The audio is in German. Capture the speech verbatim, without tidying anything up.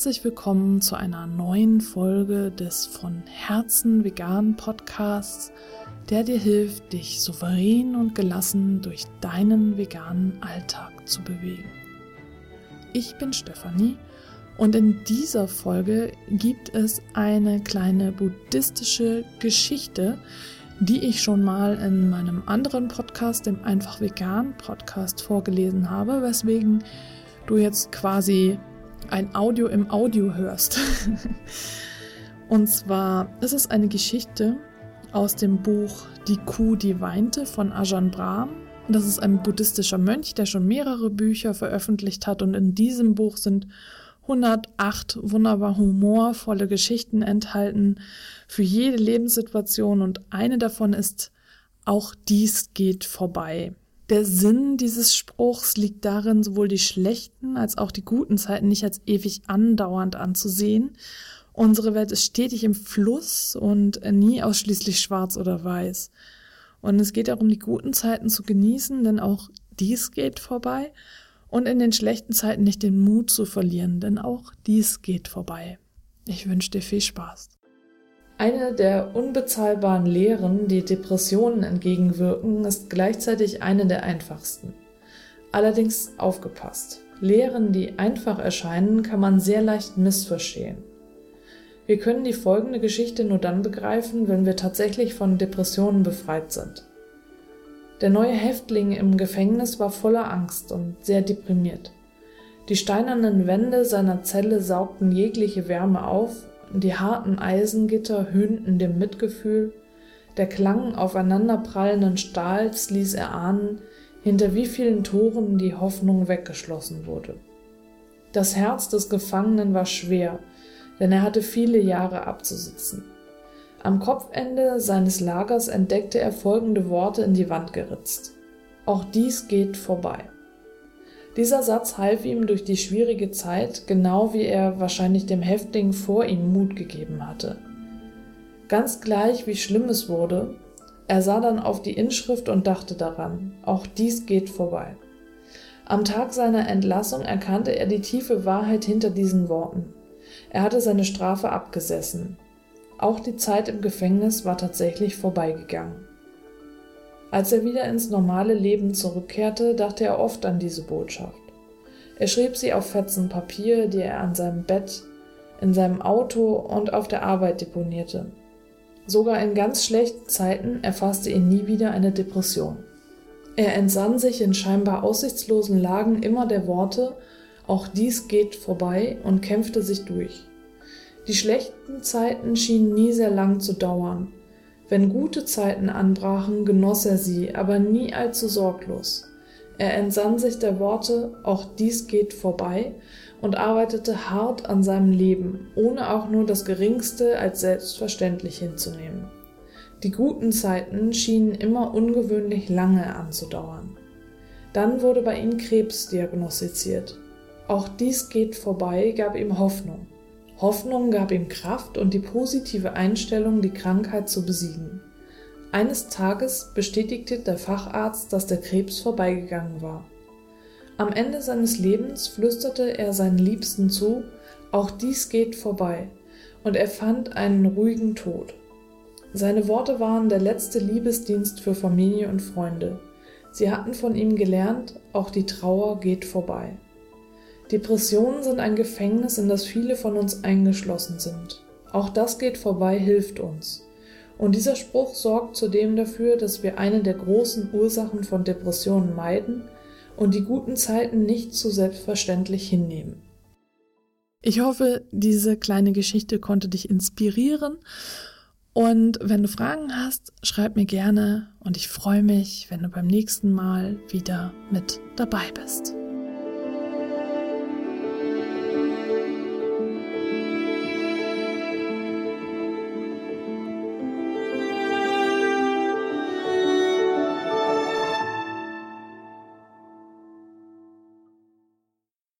herzlich willkommen zu einer neuen Folge des Von Herzen Vegan Podcasts, der dir hilft, dich souverän und gelassen durch deinen veganen Alltag zu bewegen. Ich bin Stefanie und in dieser Folge gibt es eine kleine buddhistische Geschichte, die ich schon mal in meinem anderen Podcast, dem Einfach Vegan Podcast, vorgelesen habe, weswegen du jetzt quasi ein Audio im Audio hörst. Und zwar ist es eine Geschichte aus dem Buch Die Kuh, die weinte von Ajahn Brahm. Das ist ein buddhistischer Mönch, der schon mehrere Bücher veröffentlicht hat, und in diesem Buch sind hundertacht wunderbar humorvolle Geschichten enthalten für jede Lebenssituation, und eine davon ist: Auch dies geht vorbei. Der Sinn dieses Spruchs liegt darin, sowohl die schlechten als auch die guten Zeiten nicht als ewig andauernd anzusehen. Unsere Welt ist stetig im Fluss und nie ausschließlich schwarz oder weiß. Und es geht darum, die guten Zeiten zu genießen, denn auch dies geht vorbei. Und in den schlechten Zeiten nicht den Mut zu verlieren, denn auch dies geht vorbei. Ich wünsche dir viel Spaß. Eine der unbezahlbaren Lehren, die Depressionen entgegenwirken, ist gleichzeitig eine der einfachsten. Allerdings aufgepasst: Lehren, die einfach erscheinen, kann man sehr leicht missverstehen. Wir können die folgende Geschichte nur dann begreifen, wenn wir tatsächlich von Depressionen befreit sind. Der neue Häftling im Gefängnis war voller Angst und sehr deprimiert. Die steinernen Wände seiner Zelle saugten jegliche Wärme auf, die harten Eisengitter höhnten dem Mitgefühl, der Klang aufeinanderprallenden Stahls ließ erahnen, hinter wie vielen Toren die Hoffnung weggeschlossen wurde. Das Herz des Gefangenen war schwer, denn er hatte viele Jahre abzusitzen. Am Kopfende seines Lagers entdeckte er folgende Worte in die Wand geritzt: Auch dies geht vorbei. Dieser Satz half ihm durch die schwierige Zeit, genau wie er wahrscheinlich dem Häftling vor ihm Mut gegeben hatte. Ganz gleich, wie schlimm es wurde, er sah dann auf die Inschrift und dachte daran: Auch dies geht vorbei. Am Tag seiner Entlassung erkannte er die tiefe Wahrheit hinter diesen Worten. Er hatte seine Strafe abgesessen. Auch die Zeit im Gefängnis war tatsächlich vorbeigegangen. Als er wieder ins normale Leben zurückkehrte, dachte er oft an diese Botschaft. Er schrieb sie auf Fetzen Papier, die er an seinem Bett, in seinem Auto und auf der Arbeit deponierte. Sogar in ganz schlechten Zeiten erfasste ihn nie wieder eine Depression. Er entsann sich in scheinbar aussichtslosen Lagen immer der Worte: Auch dies geht vorbei, und kämpfte sich durch. Die schlechten Zeiten schienen nie sehr lang zu dauern. Wenn gute Zeiten anbrachen, genoss er sie, aber nie allzu sorglos. Er entsann sich der Worte: Auch dies geht vorbei, und arbeitete hart an seinem Leben, ohne auch nur das Geringste als selbstverständlich hinzunehmen. Die guten Zeiten schienen immer ungewöhnlich lange anzudauern. Dann wurde bei ihm Krebs diagnostiziert. Auch dies geht vorbei gab ihm Hoffnung. Hoffnung gab ihm Kraft und die positive Einstellung, die Krankheit zu besiegen. Eines Tages bestätigte der Facharzt, dass der Krebs vorbeigegangen war. Am Ende seines Lebens flüsterte er seinen Liebsten zu: Auch dies geht vorbei, und er fand einen ruhigen Tod. Seine Worte waren der letzte Liebesdienst für Familie und Freunde. Sie hatten von ihm gelernt: Auch die Trauer geht vorbei. Depressionen sind ein Gefängnis, in das viele von uns eingeschlossen sind. Auch das geht vorbei hilft uns. Und dieser Spruch sorgt zudem dafür, dass wir eine der großen Ursachen von Depressionen meiden und die guten Zeiten nicht so selbstverständlich hinnehmen. Ich hoffe, diese kleine Geschichte konnte dich inspirieren. Und wenn du Fragen hast, schreib mir gerne. Und ich freue mich, wenn du beim nächsten Mal wieder mit dabei bist.